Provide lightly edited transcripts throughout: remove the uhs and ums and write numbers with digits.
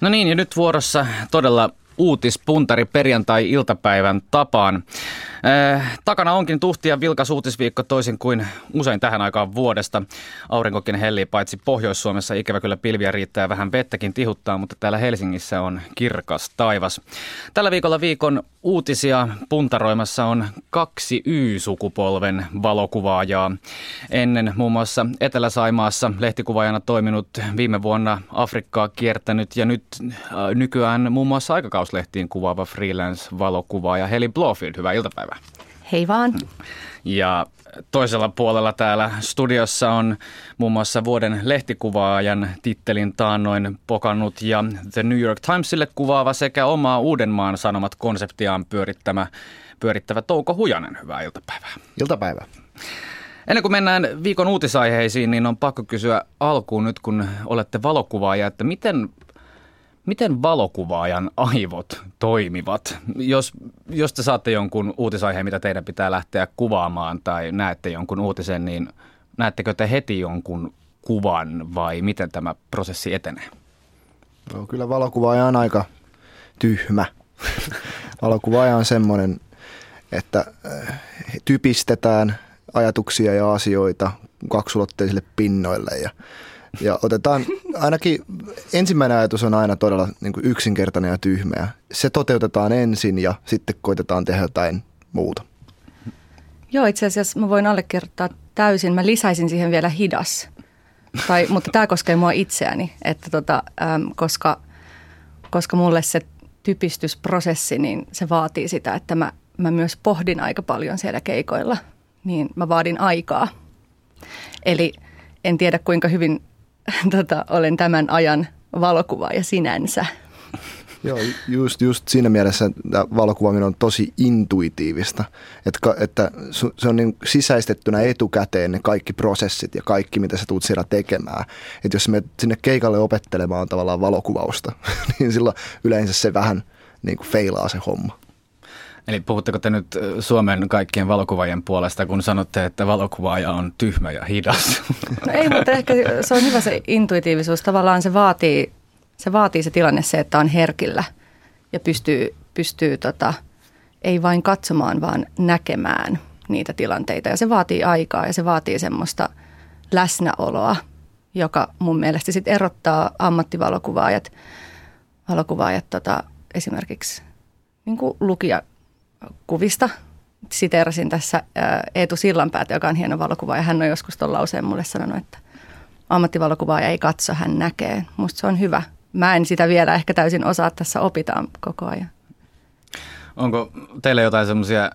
No niin, ja nyt vuorossa todella uutispuntari perjantai-iltapäivän tapaan. Takana onkin tuhti ja vilkas uutisviikko toisin kuin usein tähän aikaan vuodesta. Aurinkokin hellii paitsi Pohjois-Suomessa, ikävä kyllä pilviä riittää, vähän vettäkin tihuttaa, mutta täällä Helsingissä on kirkas taivas. Tällä viikolla viikon uutisia puntaroimassa on kaksi Y-sukupolven valokuvaajaa. Ennen muun muassa Etelä-Saimaassa lehtikuvaajana toiminut, viime vuonna Afrikkaa kiertänyt ja nyt nykyään muun muassa aikakauslehtiin kuvaava freelance-valokuvaaja Heli Blåfield. Hyvää iltapäivää. Hei vaan. Ja toisella puolella täällä studiossa on muun muassa vuoden lehtikuvaajan tittelin taannoin pokannut ja The New York Timesille kuvaava sekä omaa Uudenmaan Sanomat -konseptiaan pyörittävä Touko Hujanen. Hyvää iltapäivää. Iltapäivää. Ennen kuin mennään viikon uutisaiheisiin, niin on pakko kysyä alkuun nyt, kun olette valokuvaaja, että miten valokuvaajan aivot toimivat? Jos te saatte jonkun uutisaiheen, mitä teidän pitää lähteä kuvaamaan, tai näette jonkun uutisen, niin näettekö te heti jonkun kuvan vai miten tämä prosessi etenee? No, kyllä valokuvaaja on aika tyhmä. Valokuvaaja on semmoinen, että typistetään ajatuksia ja asioita kaksulotteisille pinnoille ja otetaan, ainakin ensimmäinen ajatus on aina todella niin kuin yksinkertainen ja tyhmeä. Se toteutetaan ensin ja sitten koitetaan tehdä jotain muuta. Joo, itse asiassa mä voin allekirjoittaa täysin. Mä lisäisin siihen vielä hidas. Mutta tämä koskee mua itseäni, että koska mulle se typistysprosessi, niin se vaatii sitä, että mä myös pohdin aika paljon siellä keikoilla. Niin mä vaadin aikaa. Eli en tiedä, kuinka hyvin olen tämän ajan valokuvaaja sinänsä. Joo, just siinä mielessä tämä valokuvaaminen on tosi intuitiivista, että se on niin sisäistettynä etukäteen ne kaikki prosessit ja kaikki, mitä sä tuut siellä tekemään. Että jos me sinne keikalle opettelemaan tavallaan valokuvausta, niin silloin yleensä se vähän niin kuin feilaa se homma. Eli puhutteko te nyt Suomen kaikkien valokuvaajien puolesta, kun sanotte, että valokuvaaja on tyhmä ja hidas? No ei, mutta ehkä se on hyvä se intuitiivisuus. Tavallaan se vaatii se tilanne, se, että on herkillä ja pystyy ei vain katsomaan, vaan näkemään niitä tilanteita. Ja se vaatii aikaa ja se vaatii semmoista läsnäoloa, joka mun mielestä sit erottaa ammattivalokuvaajat esimerkiksi niin kuin lukija kuvista. Siteerasin tässä Eetu Sillanpäätä, joka on hieno valokuvaaja. Hän on joskus tuon lauseen mulle sanonut, että ammattivalokuvaaja ei katso, hän näkee. Musta se on hyvä. Mä en sitä vielä ehkä täysin osaa, tässä opitaan koko ajan. Onko teillä jotain semmoisia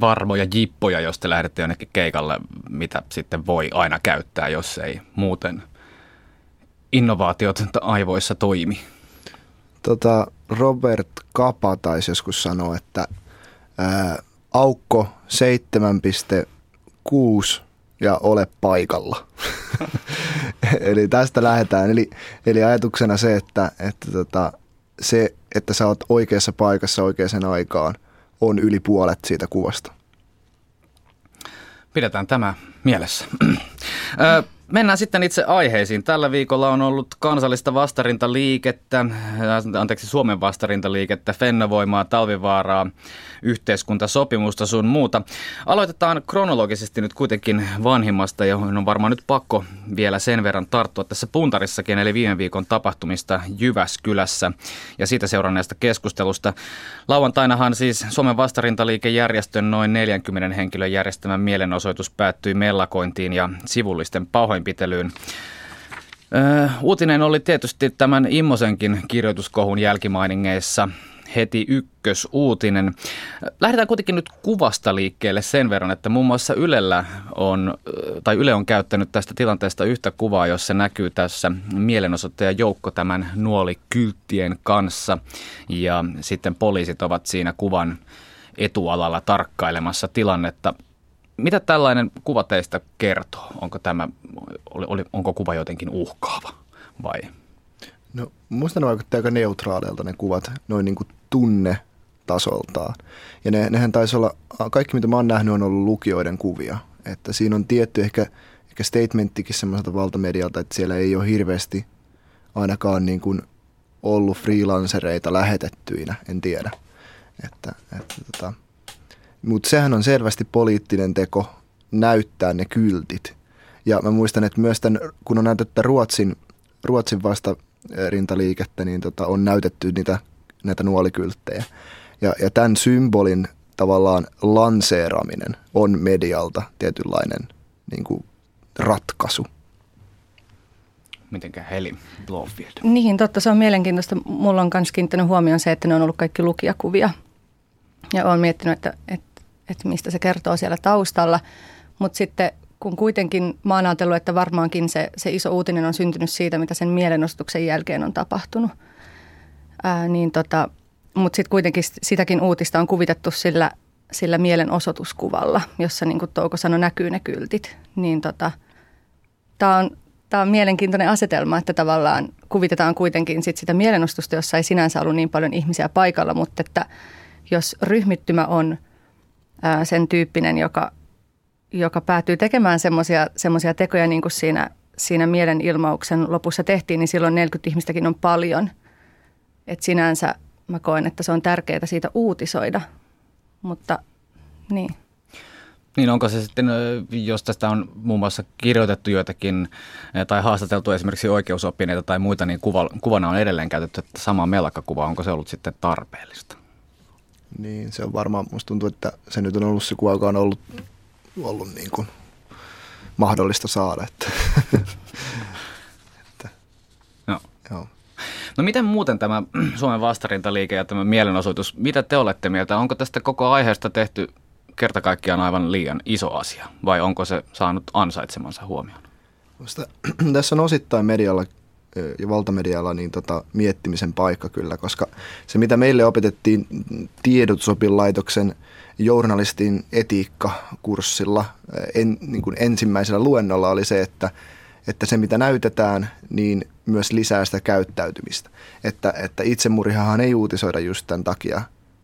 varmoja jippoja, jos te lähdette jonnekin keikalle, mitä sitten voi aina käyttää, jos ei muuten innovaatiot aivoissa toimi? Robert Kapa taisi joskus sanoa, että aukko 7,6 ja ole paikalla. Eli tästä lähdetään. Eli ajatuksena se, että sä oot oikeassa paikassa oikeaan aikaan, on yli puolet siitä kuvasta. Pidetään tämä mielessä. Mennään sitten itse aiheisiin. Tällä viikolla on ollut kansallista vastarintaliikettä, Suomen vastarintaliikettä, Fennovoimaa, Talvivaaraa, yhteiskuntasopimusta sun muuta. Aloitetaan kronologisesti nyt kuitenkin vanhimmasta, johon on varmaan nyt pakko vielä sen verran tarttua tässä puntarissakin, eli viime viikon tapahtumista Jyväskylässä ja siitä seuranneesta keskustelusta. Lauantainahan siis Suomen vastarintaliikejärjestön noin 40 henkilön järjestämän mielenosoitus päättyi mellakointiin ja sivullisten pahoinpitelyyn. Uutinen oli tietysti tämän Immosenkin kirjoituskohun jälkimainingeissa heti ykkösuutinen. Lähdetään kuitenkin nyt kuvasta liikkeelle sen verran, että muun muassa Yle on käyttänyt tästä tilanteesta yhtä kuvaa, jossa näkyy tässä mielenosoittajajoukko tämän nuolikylttien kanssa ja sitten poliisit ovat siinä kuvan etualalla tarkkailemassa tilannetta. Mitä tällainen kuva teistä kertoo? Onko kuva jotenkin uhkaava vai? No, musta ne vaikuttaa aika neutraaleilta ne kuvat, noin niin kuin tunnetasoltaan. Ja nehän taisi olla, kaikki mitä mä oon nähnyt on ollut lukijoiden kuvia. Että siinä on tietty ehkä statementtikin semmoiselta valtamedialta, että siellä ei ole hirveästi ainakaan niin kuin ollut freelancereita lähetettyinä, en tiedä. Mutta sehän on selvästi poliittinen teko näyttää ne kyltit. Ja mä muistan, että myös tämän, kun on näytetty Ruotsin vastarintaliikettä, niin on näytetty näitä nuolikylttejä. Ja tämän symbolin tavallaan lanseeraaminen on medialta tietynlainen niin kuin ratkaisu. Mitenkä Heli Blåfield? Niin, totta. Se on mielenkiintoista. Mulla on myös kiinnittänyt huomioon se, että ne on ollut kaikki lukijakuvia. Ja olen miettinyt, että mistä se kertoo siellä taustalla. Mutta sitten kun kuitenkin mä oon ajatellut, että varmaankin se iso uutinen on syntynyt siitä, mitä sen mielenosoituksen jälkeen on tapahtunut. Mutta sitten kuitenkin sitäkin uutista on kuvitettu sillä mielenosoituskuvalla, jossa niin kuin Touko sanoi, näkyy ne kyltit. Niin Tämä on mielenkiintoinen asetelma, että tavallaan kuvitetaan kuitenkin sitä mielenostusta, jossa ei sinänsä ollut niin paljon ihmisiä paikalla, mutta että jos ryhmittymä on sen tyyppinen, joka päätyy tekemään semmoisia tekoja, niin kuin siinä mielenilmauksen lopussa tehtiin, niin silloin 40 ihmistäkin on paljon. Et sinänsä mä koen, että se on tärkeää siitä uutisoida, mutta niin. Niin onko se sitten, jos tästä on muun muassa kirjoitettu joitakin tai haastateltu esimerkiksi oikeusoppineita tai muita, niin kuvana on edelleen käytetty että sama melakkakuva. Onko se ollut sitten tarpeellista? Niin, se on varmaan, musta tuntuu, että se nyt on ollut se kuva, joka on ollut niin kuin mahdollista saada. No. Joo. No miten muuten tämä Suomen vastarintaliike ja tämä mielenosoitus, mitä te olette mieltä? Onko tästä koko aiheesta tehty kerta kaikkiaan aivan liian iso asia, vai onko se saanut ansaitsemansa huomioon? Tässä on osittain medialla ja valtamedialla niin miettimisen paikka kyllä, koska se mitä meille opetettiin tiedotusopinlaitoksen journalistin etiikkakurssilla niin kuin ensimmäisellä luennolla oli se, että se mitä näytetään, niin myös lisää sitä käyttäytymistä. Että itsemurhiahan ei uutisoida just tämän takia,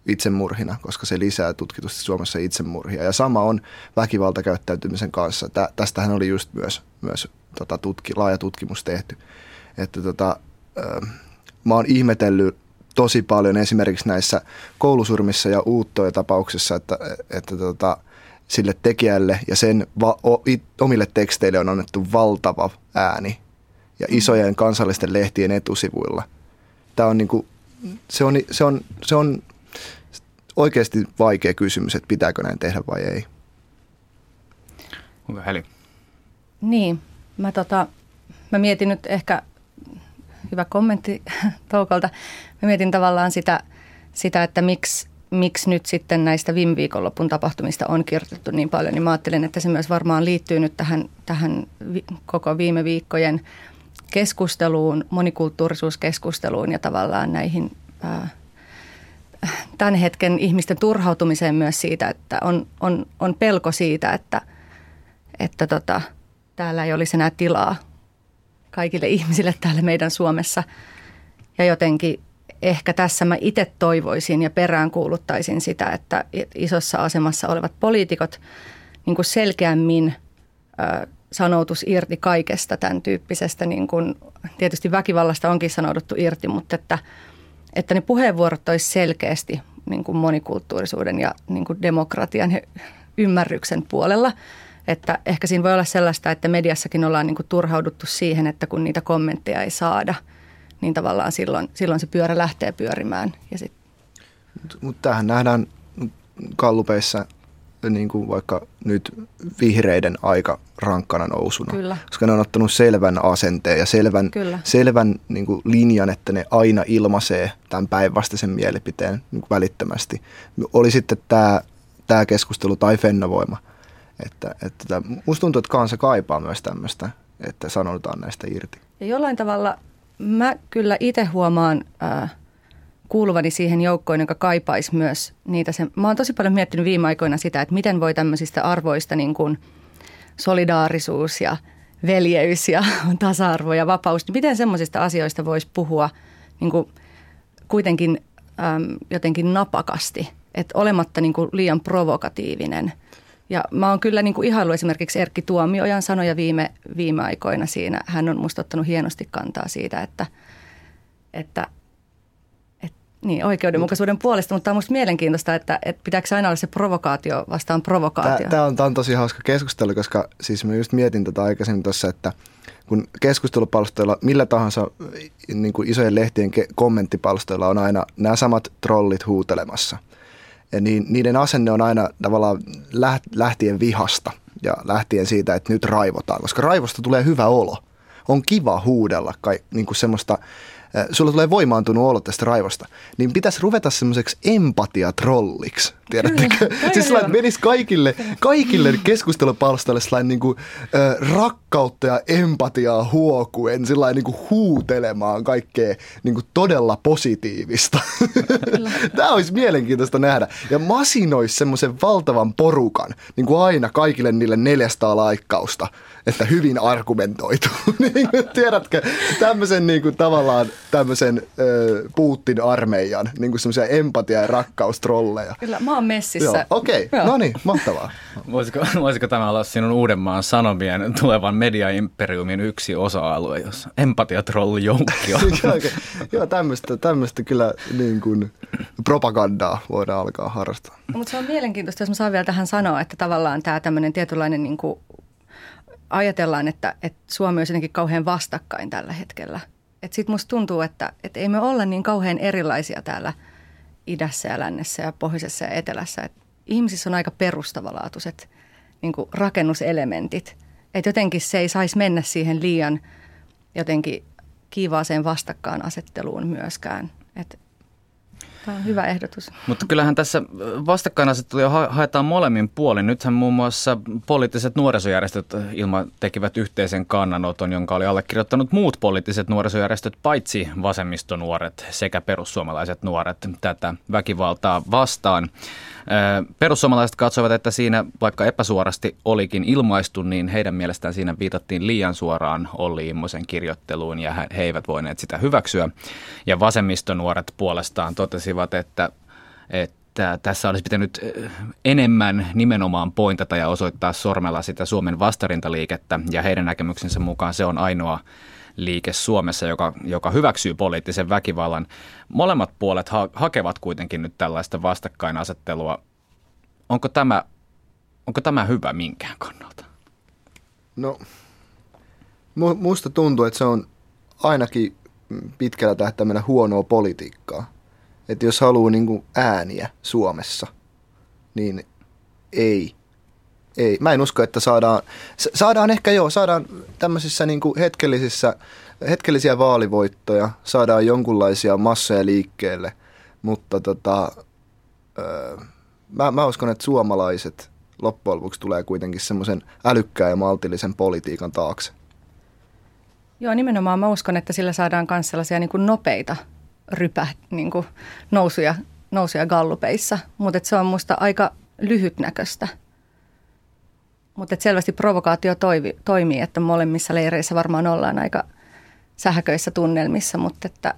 itsemurhina, koska se lisää tutkitusti Suomessa itsemurhia. Ja sama on väkivaltakäyttäytymisen kanssa. Tästähän oli just myös laaja tutkimus tehty. Että mä oon ihmetellyt tosi paljon esimerkiksi näissä koulusurmissa ja uuttoja-tapauksissa, että sille tekijälle ja sen omille teksteille on annettu valtava ääni ja isojen kansallisten lehtien etusivuilla. Tää on niinku, se on oikeasti vaikea kysymys, että pitääkö näin tehdä vai ei. Onko Heli? Niin, mä mietin nyt ehkä, hyvä kommentti Toukolta, mä mietin tavallaan sitä että miksi nyt sitten näistä viime viikonlopun tapahtumista on kirjoitettu niin paljon, niin mä ajattelen, että se myös varmaan liittyy nyt tähän koko viime viikkojen keskusteluun, monikulttuurisuuskeskusteluun ja tavallaan näihin tämän hetken ihmisten turhautumiseen myös siitä, että on pelko siitä, että täällä ei olisi enää tilaa kaikille ihmisille täällä meidän Suomessa. Ja jotenkin ehkä tässä mä itse toivoisin ja peräänkuuluttaisin sitä, että isossa asemassa olevat poliitikot niin kuin selkeämmin sanoutus irti kaikesta tämän tyyppisestä. Niin kuin, tietysti väkivallasta onkin sanouduttu irti, mutta että ne puheenvuorot olisi selkeästi niin kuin monikulttuurisuuden ja niin kuin demokratian ja ymmärryksen puolella. Että ehkä siinä voi olla sellaista, että mediassakin ollaan niin kuin turhauduttu siihen, että kun niitä kommentteja ei saada, niin tavallaan silloin se pyörä lähtee pyörimään. Mutta tämähän nähdään gallupeissa niin kuin vaikka nyt vihreiden aika rankkana nousuna. Kyllä. Koska ne on ottanut selvän asenteen ja selvän niin kuin linjan, että ne aina ilmaisee tämän päinvastaisen mielipiteen niin kuin välittömästi. Oli sitten tämä keskustelu tai Fennovoima. Että musta tuntuu, että kansa kaipaa myös tämmöistä, että sanotaan näistä irti. Ja jollain tavalla mä kyllä itse huomaan kuuluvani siihen joukkoon, joka kaipaisi myös niitä. Mä oon tosi paljon miettinyt viime aikoina sitä, että miten voi tämmöisistä arvoista niin kuin solidaarisuus ja veljeys ja tasa-arvo ja vapaus, miten semmoisista asioista voisi puhua niin kuin kuitenkin jotenkin napakasti, että olematta niin kuin liian provokatiivinen. Ja mä oon kyllä niin kuin ihaillut esimerkiksi Erkki Tuomiojan sanoja viime aikoina siinä. Hän on musta ottanut hienosti kantaa siitä, että Niin, oikeudenmukaisuuden puolesta, mutta on musta mielenkiintoista, että pitääkö aina olla se provokaatio vastaan provokaatio. Tämä on tosi hauska keskustelu, koska siis mä just mietin tätä aikaisemmin tuossa, että kun keskustelupalstoilla, millä tahansa niin kuin isojen lehtien kommenttipalstoilla on aina nämä samat trollit huutelemassa. Ja niiden asenne on aina tavallaan lähtien vihasta ja lähtien siitä, että nyt raivotaan, koska raivosta tulee hyvä olo. On kiva huudella niin kuin semmoista, sulla tulee voimaantunut olo tästä raivosta, niin pitäisi ruveta semmoiseksi empatiatrolliksi, tiedättekö? Siis menisi kaikille keskustelupalstalle sellainen niin kuin, rakkautta ja empatiaa huokuen, sellainen niin kuin huutelemaan kaikkea niin kuin todella positiivista. Tämä olisi mielenkiintoista nähdä. Ja masinoisi semmoisen valtavan porukan, niin kuin aina kaikille niille 400 laikkausta, että hyvin argumentoitu. Tiedätkö, tämmöisen niin kuin, tavallaan tämmöisen Putin armeijan, niin kuin semmoisia empatia- ja rakkaustrolleja. Kyllä, mä oon messissä. Joo, okei, okay. No niin, mahtavaa. Voisiko tämä olla sinun Uudenmaan Sanomien tulevan mediaimperiumin yksi osa-alue, jossa empatiatrollijoukki on? Okay. Joo, tämmöistä kyllä niin kuin propagandaa voidaan alkaa harrastaa. No, mutta se on mielenkiintoista, jos mä saan vielä tähän sanoa, että tavallaan tämä tämmöinen tietynlainen niin kuin ajatellaan, että Suomi on jotenkin kauhean vastakkain tällä hetkellä. Että sitten musta tuntuu, että ei me olla niin kauhean erilaisia täällä idässä ja lännessä ja pohjoisessa ja etelässä. Et ihmisissä on aika perustavanlaatuiset niin kuin rakennuselementit. Että jotenkin se ei saisi mennä siihen liian jotenkin kiivaaseen vastakkainasetteluun myöskään. Et tämä on hyvä ehdotus. Mutta kyllähän tässä vastakkainasettelua haetaan molemmin puolin. Nythän muun muassa poliittiset nuorisojärjestöt tekivät yhteisen kannanoton, jonka oli allekirjoittanut muut poliittiset nuorisojärjestöt, paitsi vasemmistonuoret sekä perussuomalaiset nuoret tätä väkivaltaa vastaan. Perussuomalaiset katsoivat, että siinä, vaikka epäsuorasti olikin ilmaistu, niin heidän mielestään siinä viitattiin liian suoraan Olli Immosen kirjoitteluun ja he eivät voineet sitä hyväksyä. Ja vasemmistonuoret puolestaan totesivat, että tässä olisi pitänyt enemmän nimenomaan pointata ja osoittaa sormella sitä Suomen vastarintaliikettä ja heidän näkemyksensä mukaan se on ainoa liike Suomessa, joka hyväksyy poliittisen väkivallan. Molemmat puolet hakevat kuitenkin nyt tällaista vastakkainasettelua. Onko tämä hyvä minkään kannalta? No, musta tuntuu, että se on ainakin pitkällä tähtäimellä huonoa politiikkaa. Että jos haluaa niin kuin ääniä Suomessa, niin ei. Ei, mä en usko, että saadaan ehkä joo, saadaan tämmöisissä niin kuin hetkellisiä vaalivoittoja, saadaan jonkunlaisia massoja liikkeelle, mutta mä uskon, että suomalaiset loppujen lopuksi tulee kuitenkin semmoisen älykkään ja maltillisen politiikan taakse. Joo, nimenomaan mä uskon, että sillä saadaan myös sellaisia niin kuin nopeita niin kuin nousuja gallupeissa, mutta se on musta aika lyhytnäköistä. Mutta selvästi provokaatio toimii, että molemmissa leireissä varmaan ollaan aika sähköissä tunnelmissa, mutta että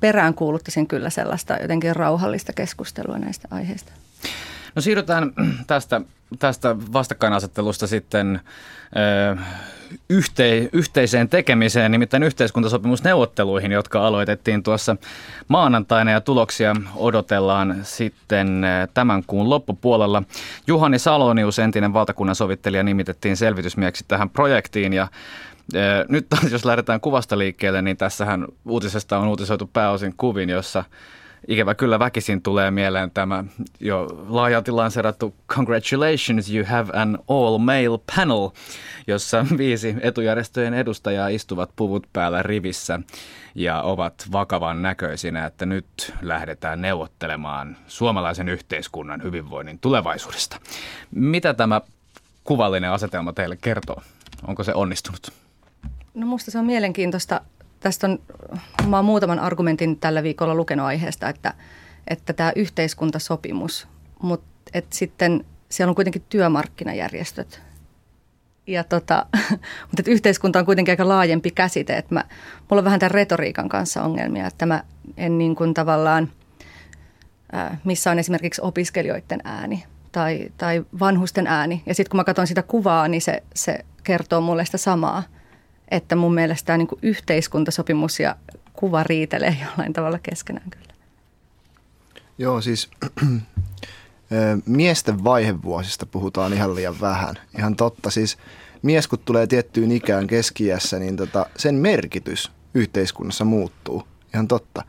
peräänkuuluttaisin kyllä sellaista jotenkin rauhallista keskustelua näistä aiheista. No siirrytään tästä vastakkainasettelusta sitten yhteiseen tekemiseen, nimittäin yhteiskuntasopimusneuvotteluihin, jotka aloitettiin tuossa maanantaina ja tuloksia odotellaan sitten tämän kuun loppupuolella. Juhani Salonius, entinen valtakunnan sovittelija, nimitettiin selvitysmieksi tähän projektiin ja nyt jos lähdetään kuvasta liikkeelle, niin tässähän uutisesta on uutisoitu pääosin kuvin, jossa ikävä kyllä väkisin tulee mieleen tämä jo laajalti lanseerattu Congratulations, you have an all-male panel, jossa 5 etujärjestöjen edustajaa istuvat puvut päällä rivissä ja ovat vakavan näköisinä, että nyt lähdetään neuvottelemaan suomalaisen yhteiskunnan hyvinvoinnin tulevaisuudesta. Mitä tämä kuvallinen asetelma teille kertoo? Onko se onnistunut? No musta se on mielenkiintoista. Tästä on, mä oon muutaman argumentin tällä viikolla lukenut aiheesta, että tämä yhteiskuntasopimus, mutta sitten siellä on kuitenkin työmarkkinajärjestöt. Ja mutta yhteiskunta on kuitenkin aika laajempi käsite, että mulla on vähän tämän retoriikan kanssa ongelmia, että mä en niin kuin tavallaan, missä on esimerkiksi opiskelijoiden ääni tai vanhusten ääni. Ja sitten kun mä katson sitä kuvaa, niin se kertoo mulle sitä samaa. Että mun mielestä tämä niin kuin yhteiskuntasopimus ja kuva riitelee jollain tavalla keskenään kyllä. Joo, siis miesten vaihevuosista puhutaan ihan liian vähän. Ihan totta, siis mies kun tulee tiettyyn ikään keski-iässä, niin sen merkitys yhteiskunnassa muuttuu. Ihan totta.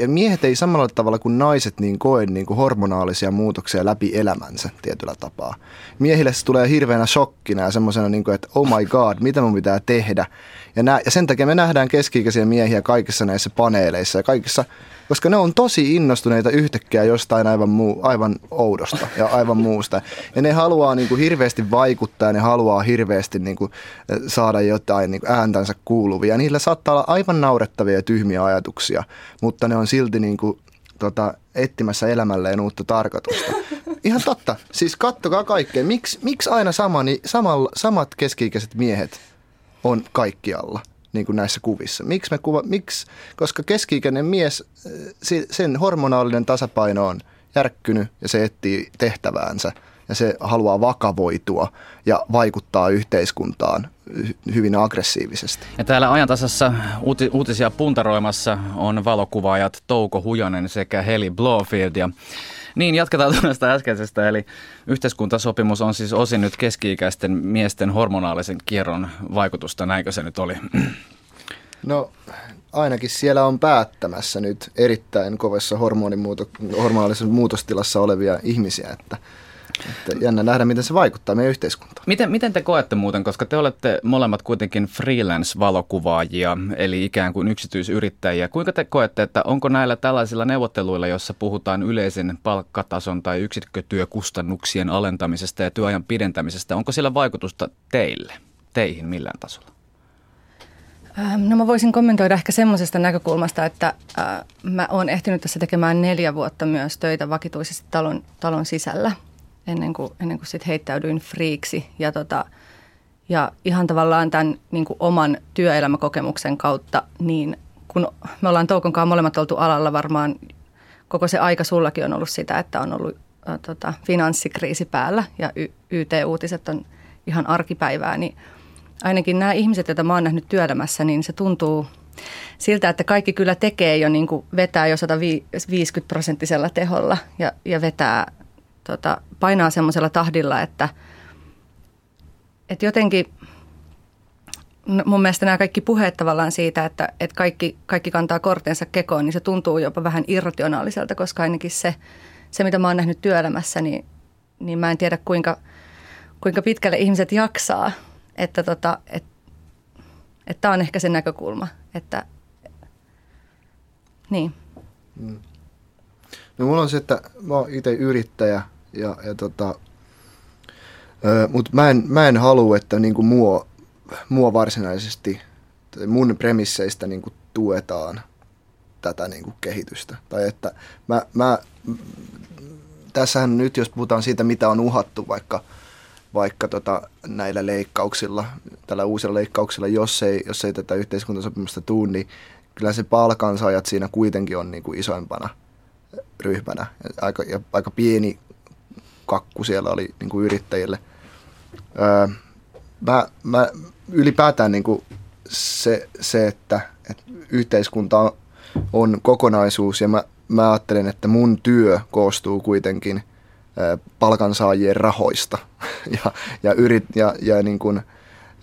Ja miehet ei samalla tavalla kuin naiset niin koe niin kuin hormonaalisia muutoksia läpi elämänsä tietyllä tapaa. Miehille se tulee hirveänä shokkina ja semmoisena, niin kuin, että oh my god, mitä mun pitää tehdä. Ja sen takia me nähdään keski-ikäisiä miehiä kaikissa näissä paneeleissa ja kaikissa, koska ne on tosi innostuneita yhtäkkiä jostain aivan oudosta ja aivan muusta. Ja ne haluaa niin kuin hirveästi vaikuttaa ja ne haluaa hirveästi niin kuin saada jotain niin kuin ääntänsä kuuluvia. Niillä saattaa olla aivan naurettavia ja tyhmiä ajatuksia, mutta ne on silti niin kuin, etsimässä elämälleen uutta tarkoitusta. Ihan totta. Siis kattokaa kaikkea. Miksi aina samat keski-ikäiset miehet on kaikkialla? Niin kuin näissä kuvissa. Miksi? Koska keski-ikäinen mies, sen hormonaalinen tasapaino on järkkynyt ja se etsii tehtäväänsä ja se haluaa vakavoitua ja vaikuttaa yhteiskuntaan hyvin aggressiivisesti. Ja täällä ajantasassa uutisia puntaroimassa on valokuvaajat Touko Hujanen sekä Heli Blåfield. Ja niin, jatketaan tuosta äskeisestä. Eli yhteiskuntasopimus on siis osin nyt keski-ikäisten miesten hormonaalisen kierron vaikutusta. Näinkö se nyt oli? No ainakin siellä on päättämässä nyt erittäin kovassa hormonaalisen muutostilassa olevia ihmisiä, että jännä nähdä, miten se vaikuttaa meidän yhteiskuntaan. Miten te koette muuten, koska te olette molemmat kuitenkin freelance-valokuvaajia, eli ikään kuin yksityisyrittäjiä. Kuinka te koette, että onko näillä tällaisilla neuvotteluilla, jossa puhutaan yleisen palkkatason tai yksikkötyökustannuksien alentamisesta ja työajan pidentämisestä, onko sillä vaikutusta teihin millään tasolla? No mä voisin kommentoida ehkä semmoisesta näkökulmasta, että mä oon ehtinyt tässä tekemään 4 vuotta myös töitä vakituisesti talon sisällä. Ennen kuin sit heittäydyin friiksi ja ihan tavallaan tämän niin kuin oman työelämäkokemuksen kautta, niin kun me ollaan Toukonkaan molemmat oltu alalla varmaan, koko se aika sullakin on ollut sitä, että on ollut finanssikriisi päällä ja YT-uutiset on ihan arkipäivää, niin ainakin nämä ihmiset, joita mä oon nähnyt työelämässä, niin se tuntuu siltä, että kaikki kyllä tekee jo, niin kuin vetää jo 150% teholla ja vetää painaa semmoisella tahdilla, että jotenkin mun mielestä nämä kaikki puheet tavallaan siitä, että kaikki kantaa kortensa kekoon, niin se tuntuu jopa vähän irrationaaliselta, koska ainakin se mitä mä oon nähnyt työelämässä, niin mä en tiedä kuinka pitkälle ihmiset jaksaa. Että tää on ehkä se näkökulma, että niin. Mm. No mulla on se, että mä oon itse yrittäjä, mutta mä en halua, että niinku mua varsinaisesti mun premisseistä niinku tuetaan tätä niinku kehitystä. Tai että tässähän nyt, jos puhutaan siitä, mitä on uhattu vaikka näillä leikkauksilla, tällä uusilla leikkauksilla, jos ei tätä yhteiskuntasopimusta tuu, niin kyllä se palkansaajat siinä kuitenkin on niinku isoimpana ryhmänä. Aika pieni kakku siellä oli niin kuin yrittäjille. Mä ylipäätään niin kuin se että yhteiskunta on kokonaisuus ja mä ajattelen, että mun työ koostuu kuitenkin palkansaajien rahoista ja niin kuin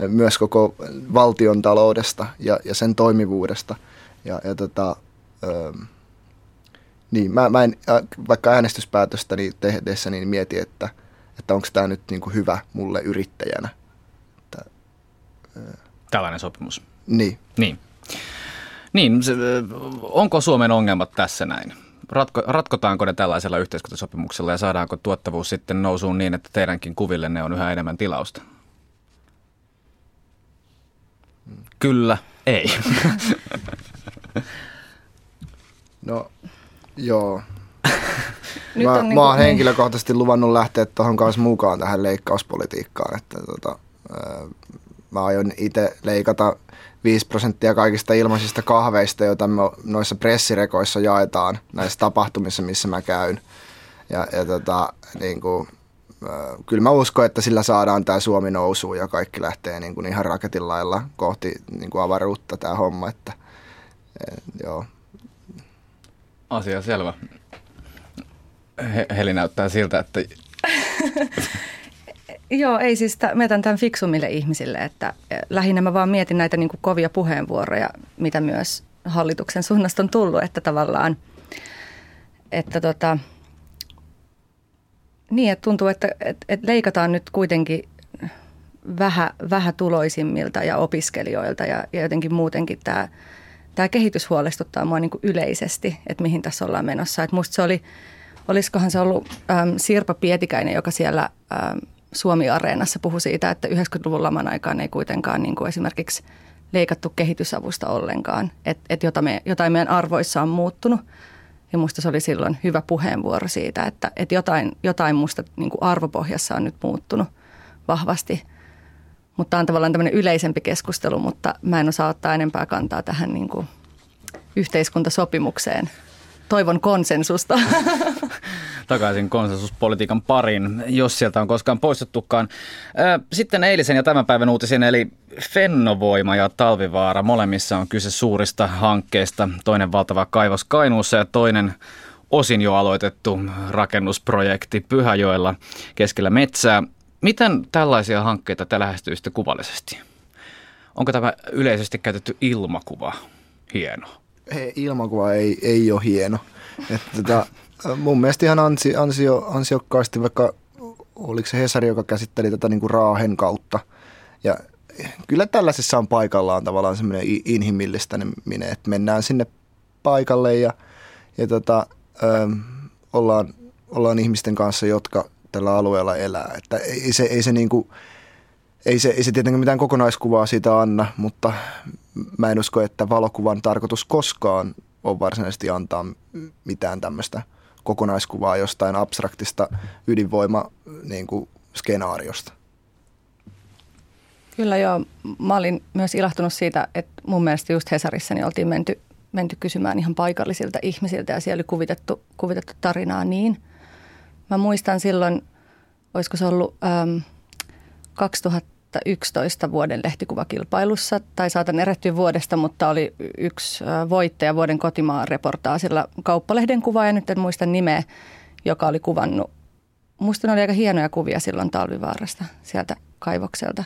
myös koko valtion taloudesta ja sen toimivuudesta Niin, mä en vaikka äänestyspäätöstä niin tehdessä niin mieti, että onko tämä nyt niin kuin hyvä mulle yrittäjänä. Tällainen sopimus. Niin, onko Suomen ongelmat tässä näin? Ratkotaanko ne tällaisella yhteiskuntasopimuksella ja saadaanko tuottavuus sitten nousuun niin, että teidänkin kuvillenne on yhä enemmän tilausta? Kyllä, ei. No... Joo. Mä oon henkilökohtaisesti luvannut lähteä tuohon kanssa mukaan tähän leikkauspolitiikkaan, että mä aion itse leikata 5% kaikista ilmaisista kahveista, joita me noissa pressirekoissa jaetaan näissä tapahtumissa, missä mä käyn. Kyllä mä uskon, että sillä saadaan tää Suomi nousuun ja kaikki lähtee niin kuin ihan raketin lailla kohti niin kuin avaruutta tää homma, että joo. Asia selvä. Heli näyttää siltä, että... Joo, ei siis, mietän tämän fiksummille ihmisille, että lähinnä mä vaan mietin näitä niin kuin kovia puheenvuoroja, mitä myös hallituksen suunnasta on tullut, että tavallaan, että niin, että tuntuu, että leikataan nyt kuitenkin vähätuloisimmilta ja opiskelijoilta ja jotenkin muutenkin tämä kehitys huolestuttaa mua niin kuin yleisesti, että mihin tässä ollaan menossa. Että musta se oli, olisikohan se ollut Sirpa Pietikäinen, joka siellä Suomi-areenassa puhui siitä, että 90-luvun laman aikaan ei kuitenkaan niin kuin esimerkiksi leikattu kehitysavusta ollenkaan, että jotain meidän arvoissa on muuttunut. Ja musta se oli silloin hyvä puheenvuoro siitä, että jotain musta niin kuin arvopohjassa on nyt muuttunut vahvasti. Mutta tämä on tavallaan tämmöinen yleisempi keskustelu, mutta mä en osaa ottaa enempää kantaa tähän niin kuin yhteiskuntasopimukseen. Toivon konsensusta. Takaisin konsensuspolitiikan pariin, jos sieltä on koskaan poistettukaan. Sitten eilisen ja tämän päivän uutisen, eli Fennovoima ja Talvivaara. Molemmissa on kyse suurista hankkeista. Toinen valtava kaivos Kainuussa ja toinen osin jo aloitettu rakennusprojekti Pyhäjoella keskellä metsää. Miten tällaisia hankkeita te lähestyisitte kuvallisesti? Onko tämä yleisesti käytetty ilmakuva hieno? Ilmakuva ei ole hieno. Että mun mielestä ihan ansiokkaasti, vaikka oliko se Hesari, joka käsitteli tätä niin kuin Raahen kautta. Ja kyllä tällaisessa on paikallaan tavallaan semmoinen inhimillistäminen, että mennään sinne paikalle ollaan ihmisten kanssa, jotka tällä alueella elää. Että ei se tietenkään mitään kokonaiskuvaa siitä anna, mutta mä en usko, että valokuvan tarkoitus koskaan on varsinaisesti antaa mitään tämmöistä kokonaiskuvaa jostain abstraktista ydinvoimaskenaariosta. Kyllä joo. Mä olin myös ilahtunut siitä, että mun mielestä just Hesarissa niin oltiin menty kysymään ihan paikallisilta ihmisiltä ja siellä oli kuvitettu tarinaa niin. Mä muistan silloin, olisiko se ollut 2011 vuoden lehtikuvakilpailussa, tai saatan erehtyä vuodesta, mutta oli yksi voittaja vuoden kotimaan reportaasilla Kauppalehden kuvaaja, nyt en muista nimeä, joka oli kuvannut. Musta ne oli aika hienoja kuvia silloin Talvivaarasta sieltä kaivokselta.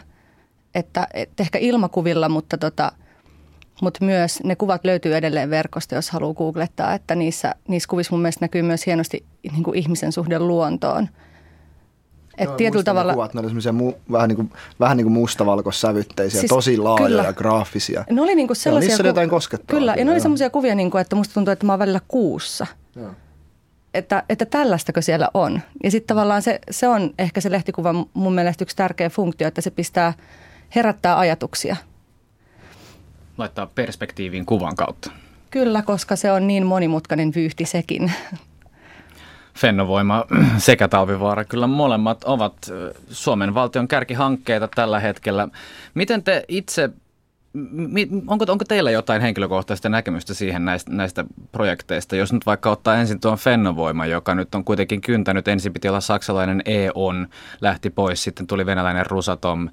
Että et ehkä ilmakuvilla, mutta myös ne kuvat löytyy edelleen verkosta, jos haluaa googlettaa, että niissä kuvissa mun mielestä näkyy myös hienosti niin kuin ihmisen suhde luontoon. Että tietyllä tavalla... Kuvat, ne oli semmoisia vähän niin kuin mustavalkoissävytteisiä, siis, tosi laajoja kyllä. Ja graafisia. Ne oli niin kuin sellaisia... Niissä oli jotain koskettavaa. Kyllä, ja ne oli semmoisia kuvia, niin kuin, että musta tuntuu, että mä oon välillä kuussa. Joo. Että tällaistako siellä on. Ja sitten tavallaan se on ehkä se lehtikuva mun mielestä yksi tärkeä funktio, että se herättää ajatuksia. Laittaa perspektiiviin kuvan kautta. Kyllä, koska se on niin monimutkainen vyyhti sekin. Fennovoima sekä Talvivaara, kyllä molemmat ovat Suomen valtion kärkihankkeita tällä hetkellä. Miten te itse, onko teillä jotain henkilökohtaista näkemystä siihen näistä projekteista? Jos nyt vaikka ottaa ensin tuon Fennovoima, joka nyt on kuitenkin kyntänyt, ensin piti olla saksalainen E.ON, lähti pois, sitten tuli venäläinen Rosatom,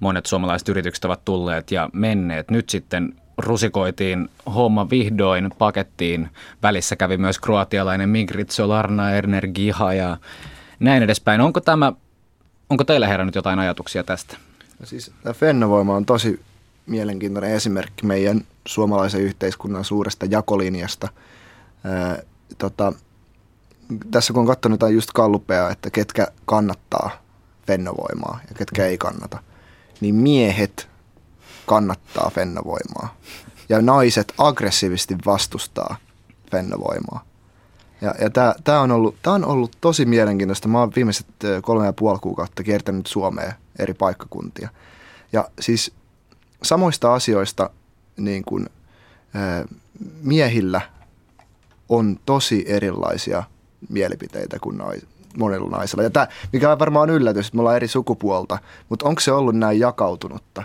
monet suomalaiset yritykset ovat tulleet ja menneet. Nyt sitten rusikoitiin homma vihdoin pakettiin. Välissä kävi myös kroatialainen Migrit, Solarna, Energiha ja näin edespäin. Onko teillä herännyt jotain ajatuksia tästä? No siis tämä Fennovoima on tosi mielenkiintoinen esimerkki meidän suomalaisen yhteiskunnan suuresta jakolinjasta. Tässä kun on katsonut just Gallupea, että ketkä kannattaa Fennovoimaa ja ketkä ei kannata, niin miehet kannattaa Fennovoimaa ja naiset aggressiivisesti vastustaa Fennovoimaa. Ja tämä on ollut tosi mielenkiintoista. Mä oon viimeiset 3,5 kuukautta kiertänyt Suomea eri paikkakuntia. Ja siis samoista asioista niin kuin, miehillä on tosi erilaisia mielipiteitä kuin monilla naisilla. Ja tämä, mikä on varmaan yllätys, että me ollaan eri sukupuolta, mutta onko se ollut näin jakautunutta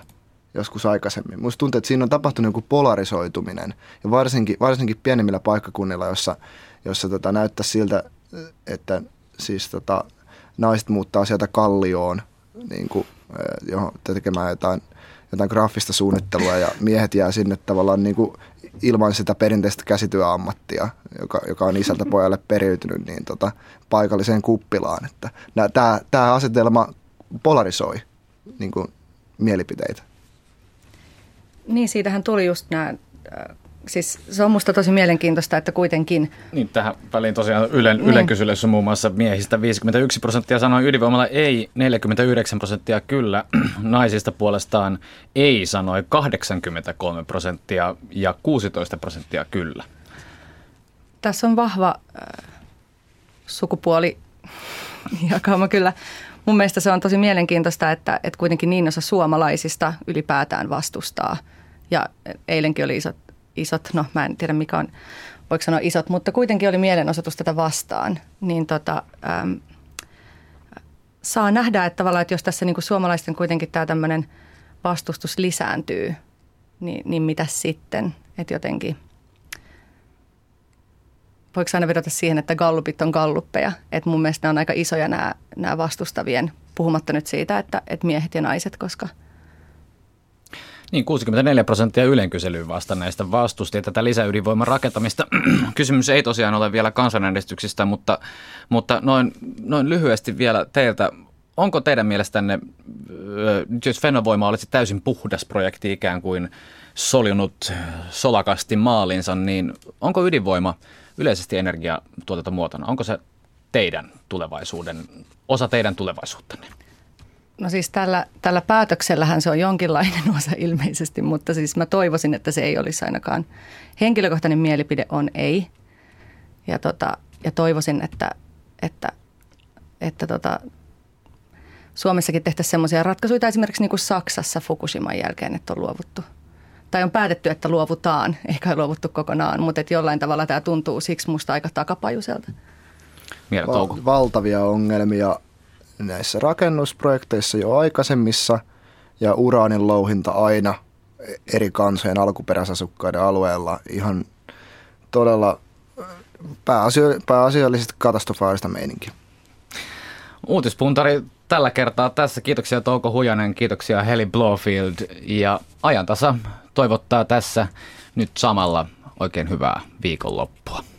joskus aikaisemmin? Minusta tuntuu, että siinä on tapahtunut joku polarisoituminen ja varsinkin pienemmillä paikkakunnilla, jossa näyttää siltä, että siis naiset muuttaa sieltä Kallioon niin kuin, tekemään jotain graafista suunnittelua ja miehet jää sinne tavallaan niin kuin ilman sitä perinteistä käsityöammattia, joka on isältä pojalle periytynyt niin paikalliseen kuppilaan. Tämä asetelma polarisoi niin kuin mielipiteitä. Niin, siitähän tuli just nämä... Siis se on musta tosi mielenkiintoista, että kuitenkin... Niin, tähän väliin tosiaan Ylen kyselyssä muun muassa miehistä 51% sanoi ydinvoimalla ei, 49% kyllä. Naisista puolestaan ei sanoi 83% ja 16% kyllä. Tässä on vahva sukupuolijakauma kyllä. Mun mielestä se on tosi mielenkiintoista, että kuitenkin niin osa suomalaisista ylipäätään vastustaa. Ja eilenkin oli isot, no mä en tiedä mikä on, voiko sanoa isot, mutta kuitenkin oli mielenosoitus tätä vastaan, niin saa nähdä, että tavallaan, että jos tässä niin kuin suomalaisten kuitenkin tämä tämmöinen vastustus lisääntyy, niin mitä sitten, että jotenkin, voiko aina vedota siihen, että gallupit on galluppeja, että mun mielestä nämä on aika isoja nämä vastustavien, puhumatta nyt siitä, että miehet ja naiset, koska... Niin, 64% Ylen kyselyyn vastanneista vastusti tätä lisäydinvoiman rakentamista. Kysymys ei tosiaan ole vielä kansanäänestyksistä, mutta noin lyhyesti vielä teiltä. Onko teidän mielestänne, jos Fennovoima olisi täysin puhdas projekti ikään kuin soljunut solakasti maaliinsa, niin onko ydinvoima yleisesti energiatuotantomuotona? Onko se teidän osa teidän tulevaisuuttanne? No siis tällä päätöksellähän se on jonkinlainen osa ilmeisesti, mutta siis mä toivoisin, että se ei olisi ainakaan. Henkilökohtainen mielipide on ei. Ja toivoisin, että Suomessakin tehtäisiin semmoisia ratkaisuja, esimerkiksi niin kuin Saksassa Fukushiman jälkeen, että on luovuttu. Tai on päätetty, että luovutaan, eikä ole luovuttu kokonaan, mutta että jollain tavalla tämä tuntuu siksi musta aika takapajuiselta. Valtavia ongelmia näissä rakennusprojekteissa jo aikaisemmissa ja uraanin louhinta aina eri kansojen alkuperäisasukkaiden alueella ihan todella pääasiallisesti katastrofaalista meininkiä. Uutispuntari tällä kertaa tässä. Kiitoksia Touko Hujanen, kiitoksia Heli Blåfield ja Ajantasa toivottaa tässä nyt samalla oikein hyvää viikonloppua.